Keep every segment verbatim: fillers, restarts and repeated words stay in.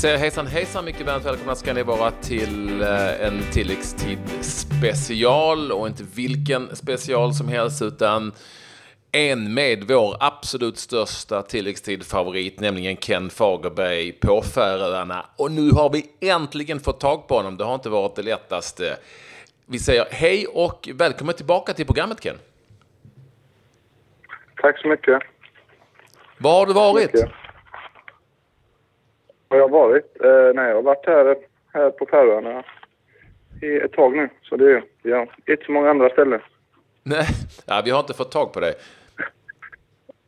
säger hejsan hejsan, mycket välkomna ska ni vara till en tilläggstid special, och inte vilken special som helst utan en med vår absolut största tilläggstidfavorit, nämligen Ken Fagerberg på Färöarna. Och nu har vi äntligen fått tag på honom, det har inte varit det lättaste. Vi säger hej och välkommen tillbaka till programmet, Ken. Tack så mycket. Var har du varit? Var jag har varit? Eh, nej, jag har varit här, här på Färöarna i ett tag nu. Så det är ja, inte så många andra ställen. Nej, ja, vi har inte fått tag på dig.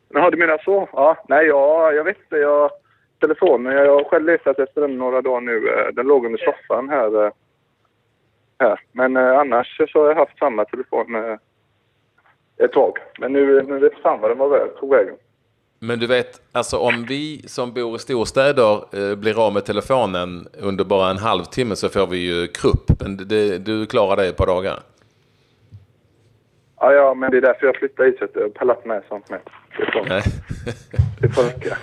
Jaha, du menar så? Ja, nej, jag, jag vet inte. Jag, telefonen, jag har själv letat efter den några dagar nu. Den låg under soffan här. här. Men eh, annars så har jag haft samma telefon eh, ett tag. Men nu, nu vet fan vad den var väl, tog vägen. Men du vet, alltså om vi som bor i storstäder eh, blir av med telefonen under bara en halvtimme så får vi ju krupp. Men det, du klarar dig ett par dagar. Ja, ja, men det är därför jag flyttar hit, så att jag har pallat med sånt med. Det funkar.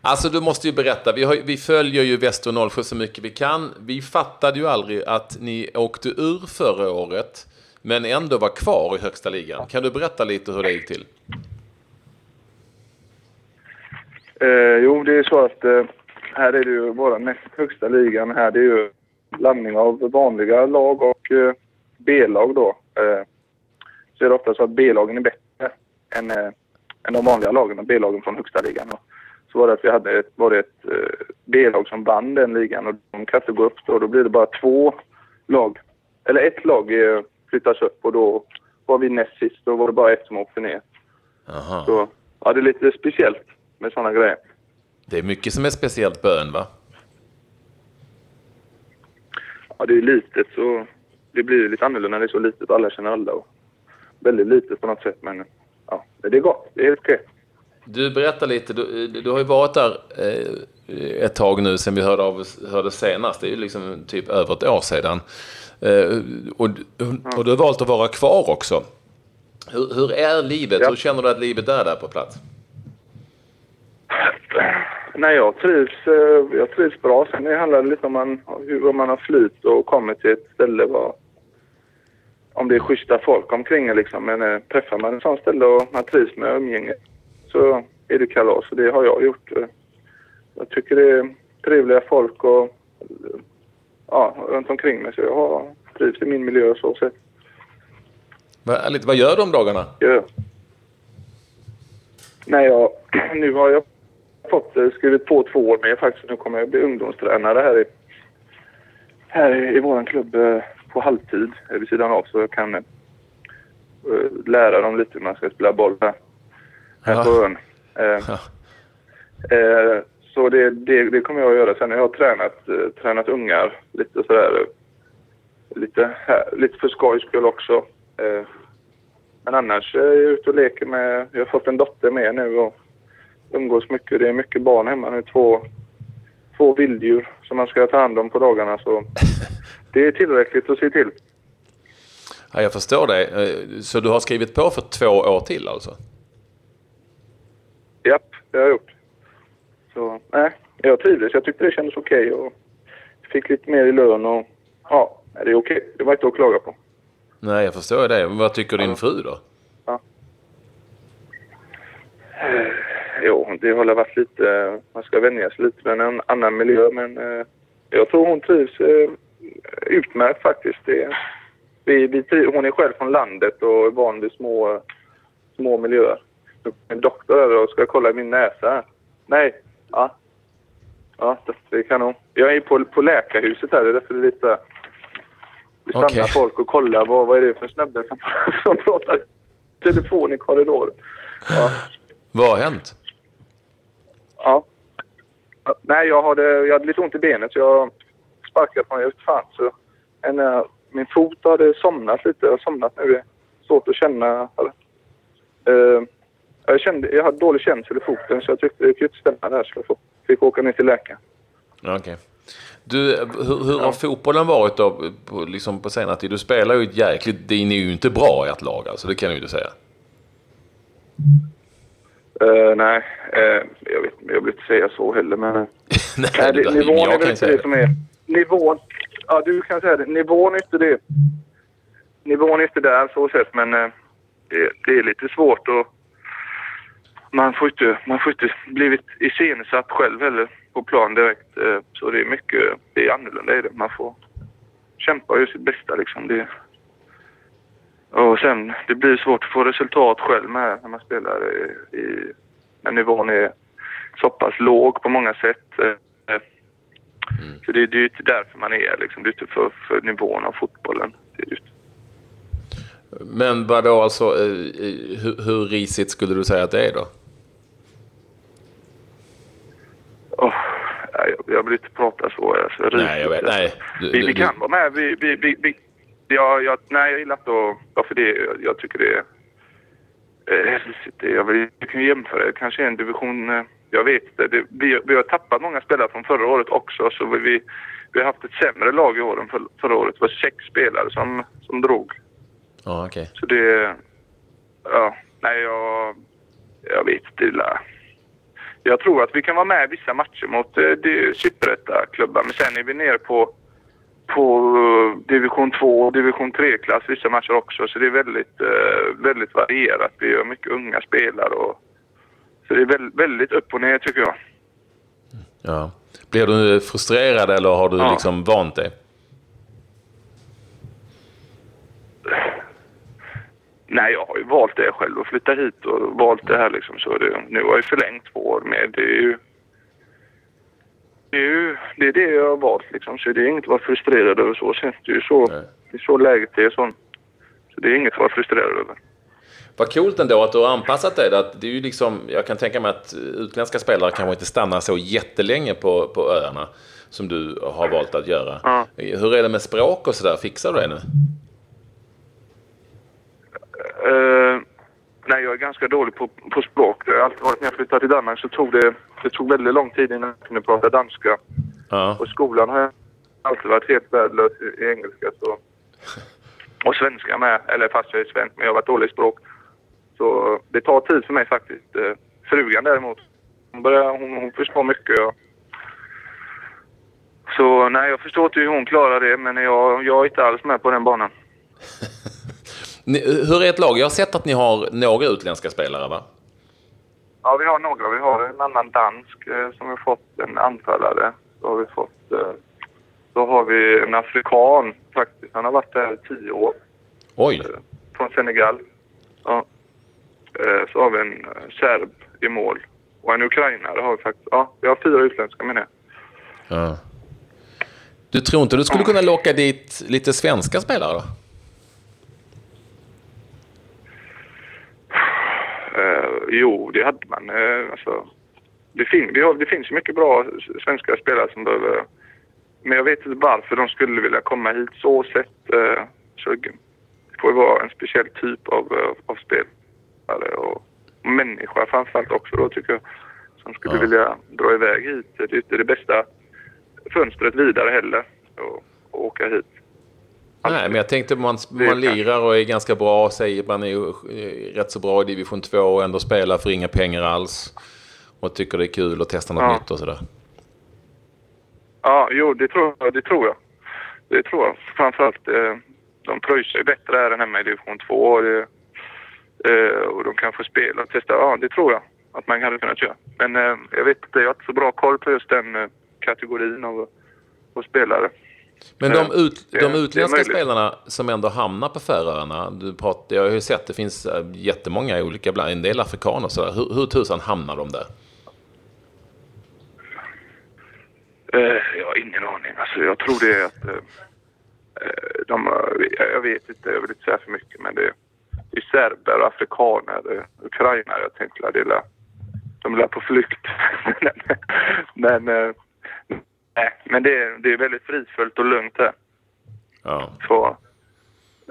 Alltså du måste ju berätta, vi, har, vi följer ju Västernålsjö så mycket vi kan. Vi fattade ju aldrig att ni åkte ur förra året men ändå var kvar i högsta ligan. Kan du berätta lite hur det gick till? Eh, jo, det är så att eh, här är det ju vår näst högsta ligan. Här det är ju blandning av vanliga lag och eh, B-lag då. Eh, så är det ofta så att B-lagen är bättre än, eh, än de vanliga lagen, B-lagen från högsta ligan. Och så var det att vi hade ett, var det ett eh, B-lag som vann den ligan, och de kan inte gå upp då. Då blir det bara två lag, eller ett lag eh, flyttas upp, och då var vi näst sist. Då var det bara ett som åkte ner. Aha. Så ja, det är lite speciellt med sådana grejer. Det är mycket som är speciellt på ön, va? Ja, det är litet, så det blir ju lite annorlunda när det är så litet. Alla känner alla och väldigt litet på något sätt, men ja, det är gott. Det är okej. Du, berättar lite. Du, du har ju varit där eh, ett tag nu sedan vi hörde, av, hörde senast. Det är ju liksom typ över ett år sedan. Eh, och, och du har valt att vara kvar också. Hur, hur är livet? Ja. Hur känner du att livet är där på plats? Nej, jag trivs, jag trivs bra. Sen det handlar lite om man, hur man har flytt och kommit till ett ställe. Var, om det är schyssta folk omkring liksom. Men äh, träffar man en sån ställe och man trivs med umgänget så är det kalas. Och det har jag gjort. Jag tycker det är trevliga folk och ja, runt omkring mig. Så jag har trivs i min miljö och så. Vad, vad gör de dagarna? Ja. Nej, jag, nu har jag fått skrivit på två år med faktiskt. Nu kommer jag bli ungdomstränare här i, här i vår klubb på halvtid vid sidan av, så jag kan uh, lära dem lite hur man ska spela boll här, här ja. på ön. Uh, ja. uh, så det, det, det kommer jag att göra. Sen har jag tränat, uh, tränat ungar lite sådär, uh, lite, uh, lite för skojs skull också. Uh, men annars är jag ute och leker med, jag har fått en dotter med nu och umgås mycket. Det är mycket barn hemma nu. Två, två vilddjur som man ska ta hand om på dagarna. Så det är tillräckligt att se till. Ja, jag förstår dig. Så du har skrivit på för två år till alltså? Japp, det har jag gjort. Så, nej, jag trivdes. Jag tyckte det kändes okej. Okay och fick lite mer i lön. Och, ja, det är okej. Okay. Det var inte att klaga på. Nej, jag förstår dig. Men vad tycker ja. din fru då? Ja. Jo, det har varit lite, man ska vänja sig lite med en annan miljö, men eh, jag tror hon trivs eh, utmärkt faktiskt. Det, vi, vi, hon är själv från landet och är van vid små, små miljöer. En doktor där och ska kolla min näsa. Nej, ja. Ja, det kan hon. Jag är på, på läkarhuset här, det är därför det är lite, vi stannar okay. folk och kollar, vad, vad är det för snubbe som, som pratar telefon i korridoren. Ja. Vad har hänt? Ja. Nej, jag hade, jag hade lite ont i benet så jag sparkade på mig ut fan. Så en, min fot hade somnat lite. Jag har somnat nu. Det är svårt att känna. Uh, jag, kände, jag hade dålig känsel i foten så jag tyckte det kunde inte stämma där. Så jag fick åka ner till läkaren. Okej. Okay. Du, hur, hur har ja. fotbollen varit då på, liksom på senare tid? Du spelar ju ett jäkligt... Det är ju inte bra i ett lag alltså, det kan du ju inte säga. Uh, nej, uh, jag vet, jag vill inte säga så heller, men nej, nej, det, nivån är väl inte det som är nivån. Ja, du kan säga det. Nivån är inte det. Nivån är inte där så sett, men uh, det, det är lite svårt och man får inte man får inte blivit iscensatt själv heller på plan direkt, uh, så det är mycket det är annorlunda i det. Man får kämpa ju sitt bästa liksom det. Och sen, det blir svårt att få resultat själv med när man spelar i, i, när nivån är så pass låg på många sätt. Mm. Så det, det är ju inte därför man är liksom, det är inte för, för nivån av fotbollen. Det är men vad då alltså, hur, hur risigt skulle du säga att det är då? Oh, jag, jag vill inte prata så. Alltså, risigt. Nej, jag vet, nej. Du, vi, vi kan du... vara med, vi... vi, vi, vi Jag, jag, nej, jag gillar inte varför det jag, jag tycker det är eh, jag vill jag kan jämföra det kanske en division eh, jag vet det, det vi, vi har tappat många spelare från förra året också så vi, vi har haft ett sämre lag i år än för, förra året. Det var sex spelare som, som drog. Ja, oh, okej. Okay. Så det ja, nej jag jag vet inte. Jag tror att vi kan vara med i vissa matcher mot eh, de superrätta klubbar men sen är vi ner på på division två och division tre-klass vissa matcher också. Så det är väldigt, eh, väldigt varierat. Vi har mycket unga spelare. Och, så det är väldigt, väldigt upp och ner tycker jag. Ja. Blir du frustrerad eller har du ja. liksom vant dig? Nej, jag har ju valt det själv att flytta hit och valt det här liksom. Så det, nu har jag ju förlängt två år med det är ju det är det jag har valt liksom. Så det är inget att vara frustrerad över så. Det är så, det är så läget det är sånt. Så det är inget att vara frustrerad över. Vad coolt ändå att du har anpassat dig. Att det är ju liksom, jag kan tänka mig att utländska spelare kanske inte stannar så jättelänge på, på öarna som du har valt att göra. Ja. Hur är det med språk och sådär? Fixar du det nu? Uh, nej, jag är ganska dålig på, på språk. Jag har alltid varit när jag flyttade till Danmark så tog det Det tog väldigt lång tid innan jag kunde prata danska. Ja. Och skolan har alltid varit helt värdelös i engelska. Så. Och svenska med. Eller fast jag är svensk, men jag har varit dålig i språk. Så det tar tid för mig faktiskt. Frugan däremot. Hon, börjar, hon, hon förstår mycket. Ja. Så nej, jag förstår inte hur hon klarar det. Men jag, jag är inte alls med på den banan. Ni, hur är ett lag? Jag har sett att ni har några utländska spelare, va? Ja, vi har några. Vi har en annan dansk eh, som vi har fått en anfallare. Så har vi fått... Eh, då har vi en afrikan faktiskt. Han har varit där i tio år. Oj! Eh, från Senegal. Ja. Eh, så har vi en serb i mål. Och en ukrainare har vi faktiskt. Ja, vi har fyra utländska med det. Ja. Du tror inte du skulle kunna locka dit lite svenska spelare då? Uh, jo, det hade man. Uh, alltså, det, fin- det, har, det finns ju mycket bra svenska spelare som behöver... Men jag vet inte varför de skulle vilja komma hit så sett. Uh, så det får ju vara en speciell typ av, uh, av spelare och människa framförallt också då tycker jag. Som skulle ja. vilja dra iväg hit. Det är inte det bästa fönstret vidare heller och, och åka hit. Nej, men jag tänkte man, man lirar och är ganska bra, säger man är rätt så bra i division två och ändå spelar för inga pengar alls och tycker det är kul att testa något ja. nytt och sådär. Ja, jo, det tror jag. Det tror jag. Det tror jag. Framförallt, eh, de pröjsar ju bättre här än hemma i division två och, det, eh, och de kan få spela och testa. Ja, det tror jag att man hade kunnat göra. Men eh, jag vet inte, jag har inte så bra koll på just den eh, kategorin av, av spelare. Men de, ut, de utländska spelarna som ändå hamnar på Färöarna, du pratar, jag har ju sett det finns jättemånga olika, bland en del afrikaner och sådär. Hur, hur tusan hamnar de där? Jag har ingen aning. Alltså, jag tror det är att de, jag vet inte, jag vill inte säga för mycket, men det är, det är serber, afrikaner, ukrainare, jag tänkte att de, de lär på flykt. men Nej, men det är, det är väldigt frifullt och lugnt här. Ja. Så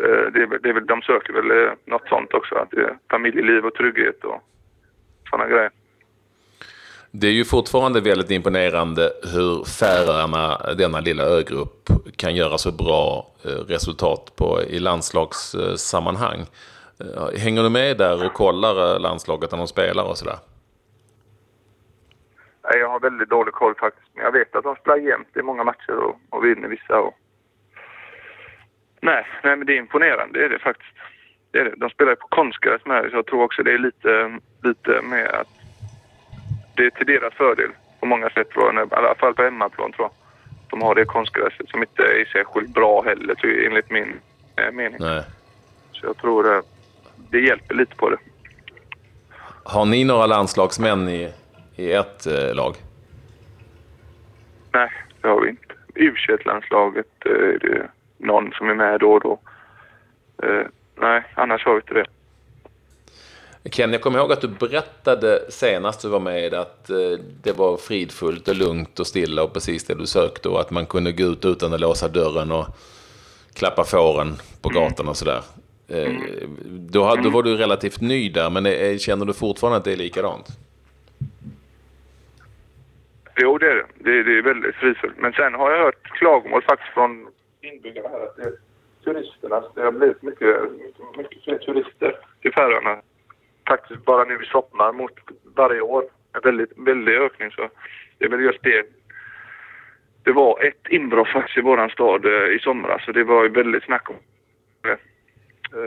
eh, det, det är väl, de söker väl något sånt också. Att det är familjeliv och trygghet och sådana grejer. Det är ju fortfarande väldigt imponerande hur Färöarna, denna lilla ögrupp, kan göra så bra resultat på, i landslagssammanhang. Hänger du med där och kollar landslaget när de spelar och sådär? Jag har väldigt dålig koll faktiskt. Men jag vet att de spelar jämnt i många matcher och, och vinner vissa. Och... Nej, nej, men det är imponerande. Det är det faktiskt. Det är det. De spelar på konstgräs med det, så jag tror också det är lite, lite mer att det är till deras fördel på många sätt. Tror jag. I alla fall på hemmaplan tror jag. De har det konstgräset som inte är särskilt bra heller enligt min eh, mening. Nej. Så jag tror det, det hjälper lite på det. Har ni några landslagsmän i, i ett eh, lag? Nej, det har vi inte. U tjugoett-landslaget eh, är det någon som är med då och då. Eh, nej, annars har vi inte det. Ken, jag kommer ihåg att du berättade senast du var med att det var fridfullt och lugnt och stilla och precis det du sökte och att man kunde gå ut utan att låsa dörren och klappa fåren på gatan och sådär. Då, hade, då var du relativt ny där, men känner du fortfarande att det är likadant? Jo, det är det. Det, det är väldigt fridfullt. Men sen har jag hört klagomål faktiskt från inbyggarna här att det är turisterna. Det har blivit mycket, mycket, mycket fler turister till Färöarna. Faktiskt bara nu vi sommar mot varje år. En väldigt, väldigt ökning. Så det är väl just det. Det var ett inbrott faktiskt i våran stad eh, i somras. Så det var ju väldigt snack om det. Eh,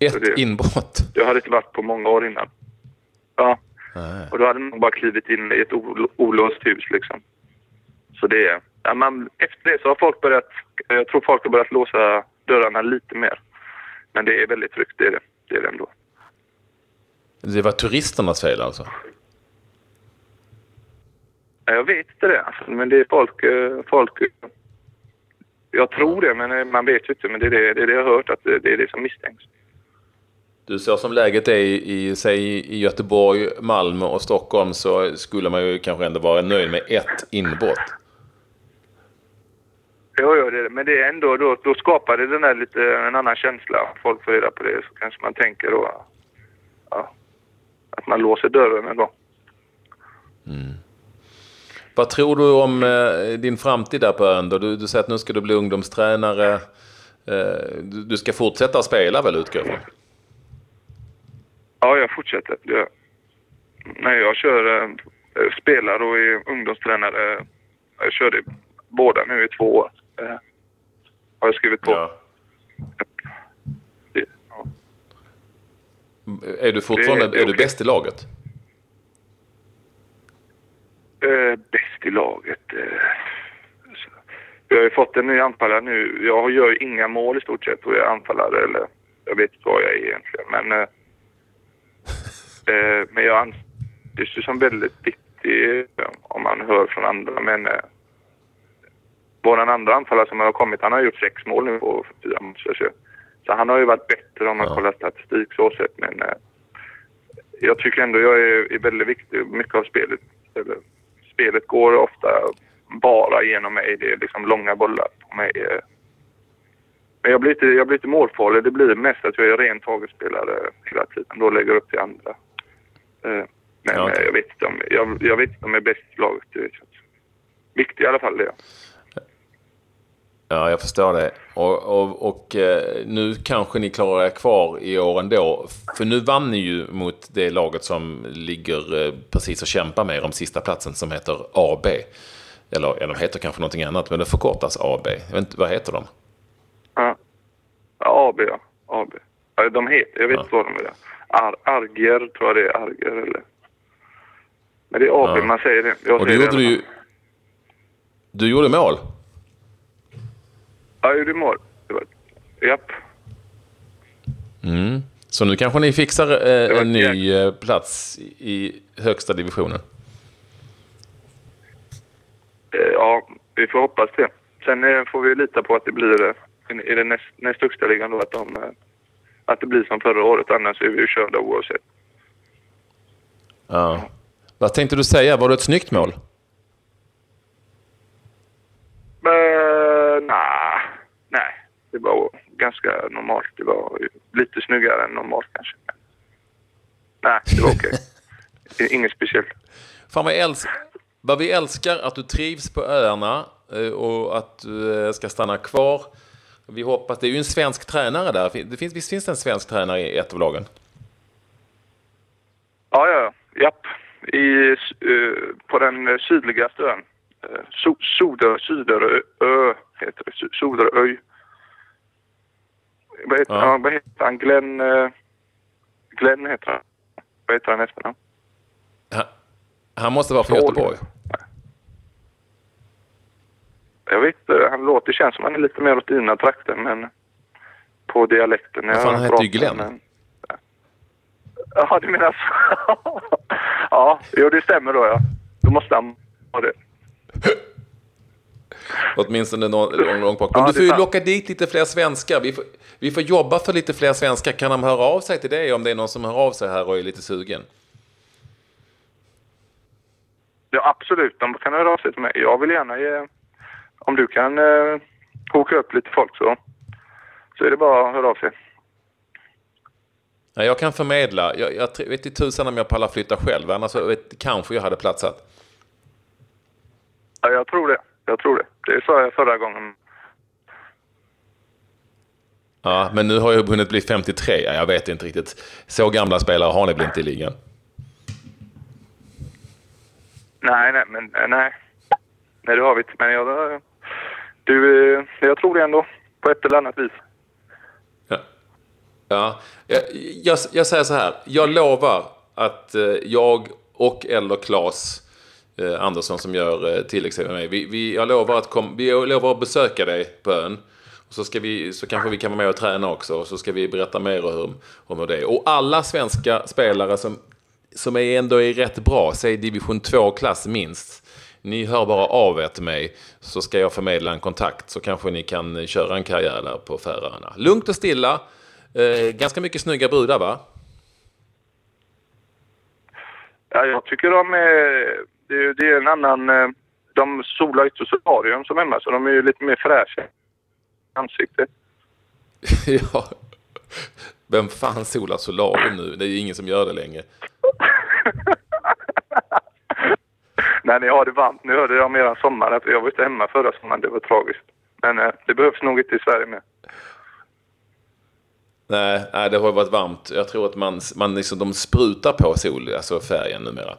ett det, inbrott? Det hade inte varit på många år innan. Ja. Nej. Och då hade man bara klivit in i ett ol- olåst hus liksom. Så det ja, man, efter det så har folk börjat... Jag tror folk har börjat låsa dörrarna lite mer. Men det är väldigt tryggt. Det är det, det, är det ändå. Det var turisternas fel alltså? Jag vet inte det alltså, men det är folk, folk... Jag tror det, men man vet inte. Men det är det, det, är det jag har hört, att det är det som misstänks. Du ser som läget är i, säg, i Göteborg, Malmö och Stockholm så skulle man ju kanske ändå vara nöjd med ett inbrott. Ja, ja, det, men det är ändå, då, då skapar det den där lite, en annan känsla. Folk får reda på det så kanske man tänker då... Ja, att man låser dörren en gång. Mm. Vad tror du om eh, din framtid där på ön? Du, du säger att nu ska du bli ungdomstränare. Eh, du, du ska fortsätta spela väl, utgår jag? Ja, jag fortsätter. Jag, nej, jag kör eh, spelare och är ungdomstränare. Eh, jag kör det båda nu i två år. Eh, har jag skrivit på. Ja. Är du fortfarande det, det är okay. Är du bäst i laget? Eh, bäst i laget. Eh. Jag har ju fått en ny anfallare nu. Jag gör inga mål i stort sett och jag är anfallare eller jag vet inte vad jag är egentligen. Men eh, eh, men jag anser det som väldigt viktigt om man hör från andra. Men eh, våran andra anfallare som har kommit, han har gjort sex mål nu på fyra matcher. Så han har ju varit bättre om man ja. kollar statistik så sett, men eh, jag tycker ändå jag är, är väldigt viktig. Mycket av spelet, eller, spelet går ofta bara genom mig. Det är liksom långa bollar på mig. Eh. Men jag blir inte, jag blir inte målfarlig. Det blir mest att jag är ren tagetspelare hela tiden. Då lägger jag upp till andra. Eh, men ja, okay. jag vet inte om jag, jag vet inte om jag är bäst i laget. Viktigt i alla fall det. Ja. Ja, jag förstår det. Och, och, och nu kanske ni klarar er kvar i år ändå. För nu vann ni ju mot det laget som ligger precis och kämpar med om sista platsen som heter A B. Eller ja, de heter kanske någonting annat, men det förkortas A B. Jag vet inte, vad heter de? Ja, A B, ja. A B. Ja, de heter, jag vet inte ja. vad de är. Ar- Arger, tror jag det är. Arger, eller? Men det är A B, ja. man säger det. Jag och du gjorde det. Ju, du gjorde mål? Ja, det är mål. Japp. Mm. Så nu kanske ni fixar eh, en ny eh, plats i högsta divisionen? Eh, ja, vi får hoppas det. Sen eh, får vi lita på att det blir eh, i den näst, näst högsta ligan då, att, de, eh, att det blir som förra året. Annars är vi ju körda oavsett. Ja. Vad tänkte du säga? Var det ett snyggt mål? Eh, nah. Nej, det var ganska normalt. Det var lite snyggare än normalt kanske. Nej, det var okej. Okay. Inget speciellt. Fan vad, äls- vad vi älskar att du trivs på öarna och att du ska stanna kvar. Vi hoppas, det är ju en svensk tränare där. Det finns, visst finns det en svensk tränare i ett av lagen? Ja, ja, japp. i, eh, på den sydligaste ön. Eh, so, Sodö, Sydörö heter det. Sodörö. Vad heter, ja. han, vad heter han? Glenn, eh, Glenn heter han. Vad heter han efternamn? Han, han måste vara från Göteborg. Jag vet, han låter, känns som han är lite mer åt dina trakter, men på dialekten. Vad fan, han heter ju Glenn. Men... Ja, du menar så. Ja, jo, det stämmer då, ja. Då måste han ha det. Åtminstone någon lång bak. Om ja, du får ju locka dit lite fler svenskar. Vi får, vi får jobba för lite fler svenskar. Kan de höra av sig till dig om det är någon som hör av sig här och är lite sugen? Ja, absolut. De kan höra av sig till mig. Jag vill gärna ge... Om du kan eh, koka upp lite folk så, så är det bara att höra av sig. Ja, jag kan förmedla. Jag, jag vet inte tusan om jag pallar flytta själv. Annars vet, kanske jag hade platsat. Ja, jag tror det. Jag tror det. Det sa jag förra gången. Ja, men nu har jag hunnit bli femtiotre. Ja, jag vet inte riktigt. Så gamla spelare har ni blivit i ligan. Nej, nej, men nej. Nej, det har vi inte. Men jag... Du, jag tror det ändå på ett eller annat vis. Ja, ja. Jag, jag, jag säger så här. Jag lovar att jag och Ello Claes Andersson som gör tilläggstid med mig. Vi, vi, jag lovar att kom, vi lovar att besöka dig på ön. Och så ska vi, så kanske vi kan vara med och träna också. Och så ska vi berätta mer om, om hur det är. Och alla svenska spelare som, som är ändå är rätt bra, säg division två klass minst. Ni hör bara av er till mig så ska jag förmedla en kontakt så kanske ni kan köra en karriär där på Färöarna. Lugnt och stilla. Eh, ganska mycket snygga brudar, va? Ja, jag tycker de är... Det, det är en annan... De solar ut och solarium som hemma så de är ju lite mer fräscha i ansiktet. Ja. Vem fan solar solarium nu? Det är ju ingen som gör det längre. Nej, ni har det varmt. Nu hörde jag om era sommar. Jag var inte hemma förra sommaren. Det var tragiskt. Men eh, det behövs nog inte i Sverige med. Nej, nej, det har varit varmt. Jag tror att man, man liksom, de sprutar på sol, alltså färgen numera.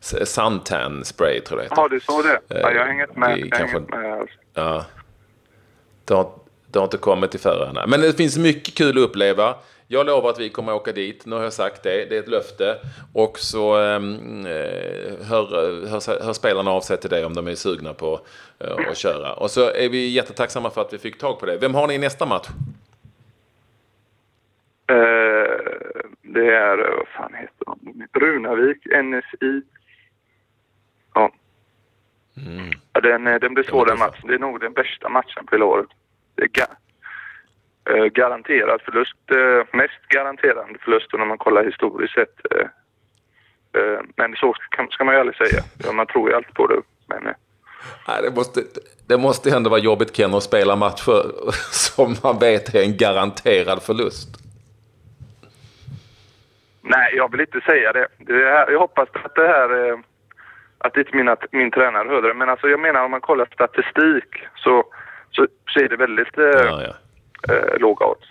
Suntan spray tror jag. Ja, du sa det. Ja, jag har hängt med. Jag kanske, hängt med. Ja. Det har, det har inte kommit till Färöarna. Men det finns mycket kul att uppleva. Jag lovar att vi kommer att åka dit. Nu har jag sagt det. Det är ett löfte. Och så eh, hör, hör, hör spelarna av sig till dig om de är sugna på eh, att köra. Och så är vi jättetacksamma för att vi fick tag på dig. Vem har ni i nästa match? Eh, det är, vad fan heter de? Runavik N S I. Ja. Mm. Ja, den, den blir svår den matchen. Det är nog den bästa matchen på hela året. Det är ga- Eh, garanterad förlust, eh, mest garanterande förlust när man kollar historiskt sett. Eh, eh, men så ska, ska man ju aldrig säga. Ja, man tror ju alltid på det. Men, eh. Nej, det, måste, det måste ändå vara jobbigt, Ken, att spela matcher som man vet är en garanterad förlust. Nej, jag vill inte säga det. det här, jag hoppas att det här, eh, att inte mina, min tränare hörde det. Men alltså, jag menar om man kollar statistik så, så, så är det väldigt... Eh, ja, ja. Eh, låga odds.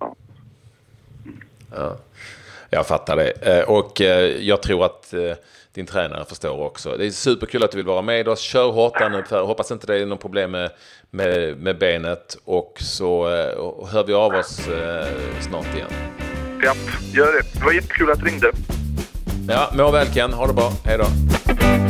Ja. Ja, jag fattar det. Eh, och eh, jag tror att eh, din tränare förstår också. Det är superkul att du vill vara med oss. Kör hårt där nu. Hoppas inte det är någon problem med, med, med benet. Och så eh, och hör vi av oss eh, snart igen. Ja, gör det. Det var jättekul att du ringde. Ja, må väl, Ken. Ha det bra. Hej då.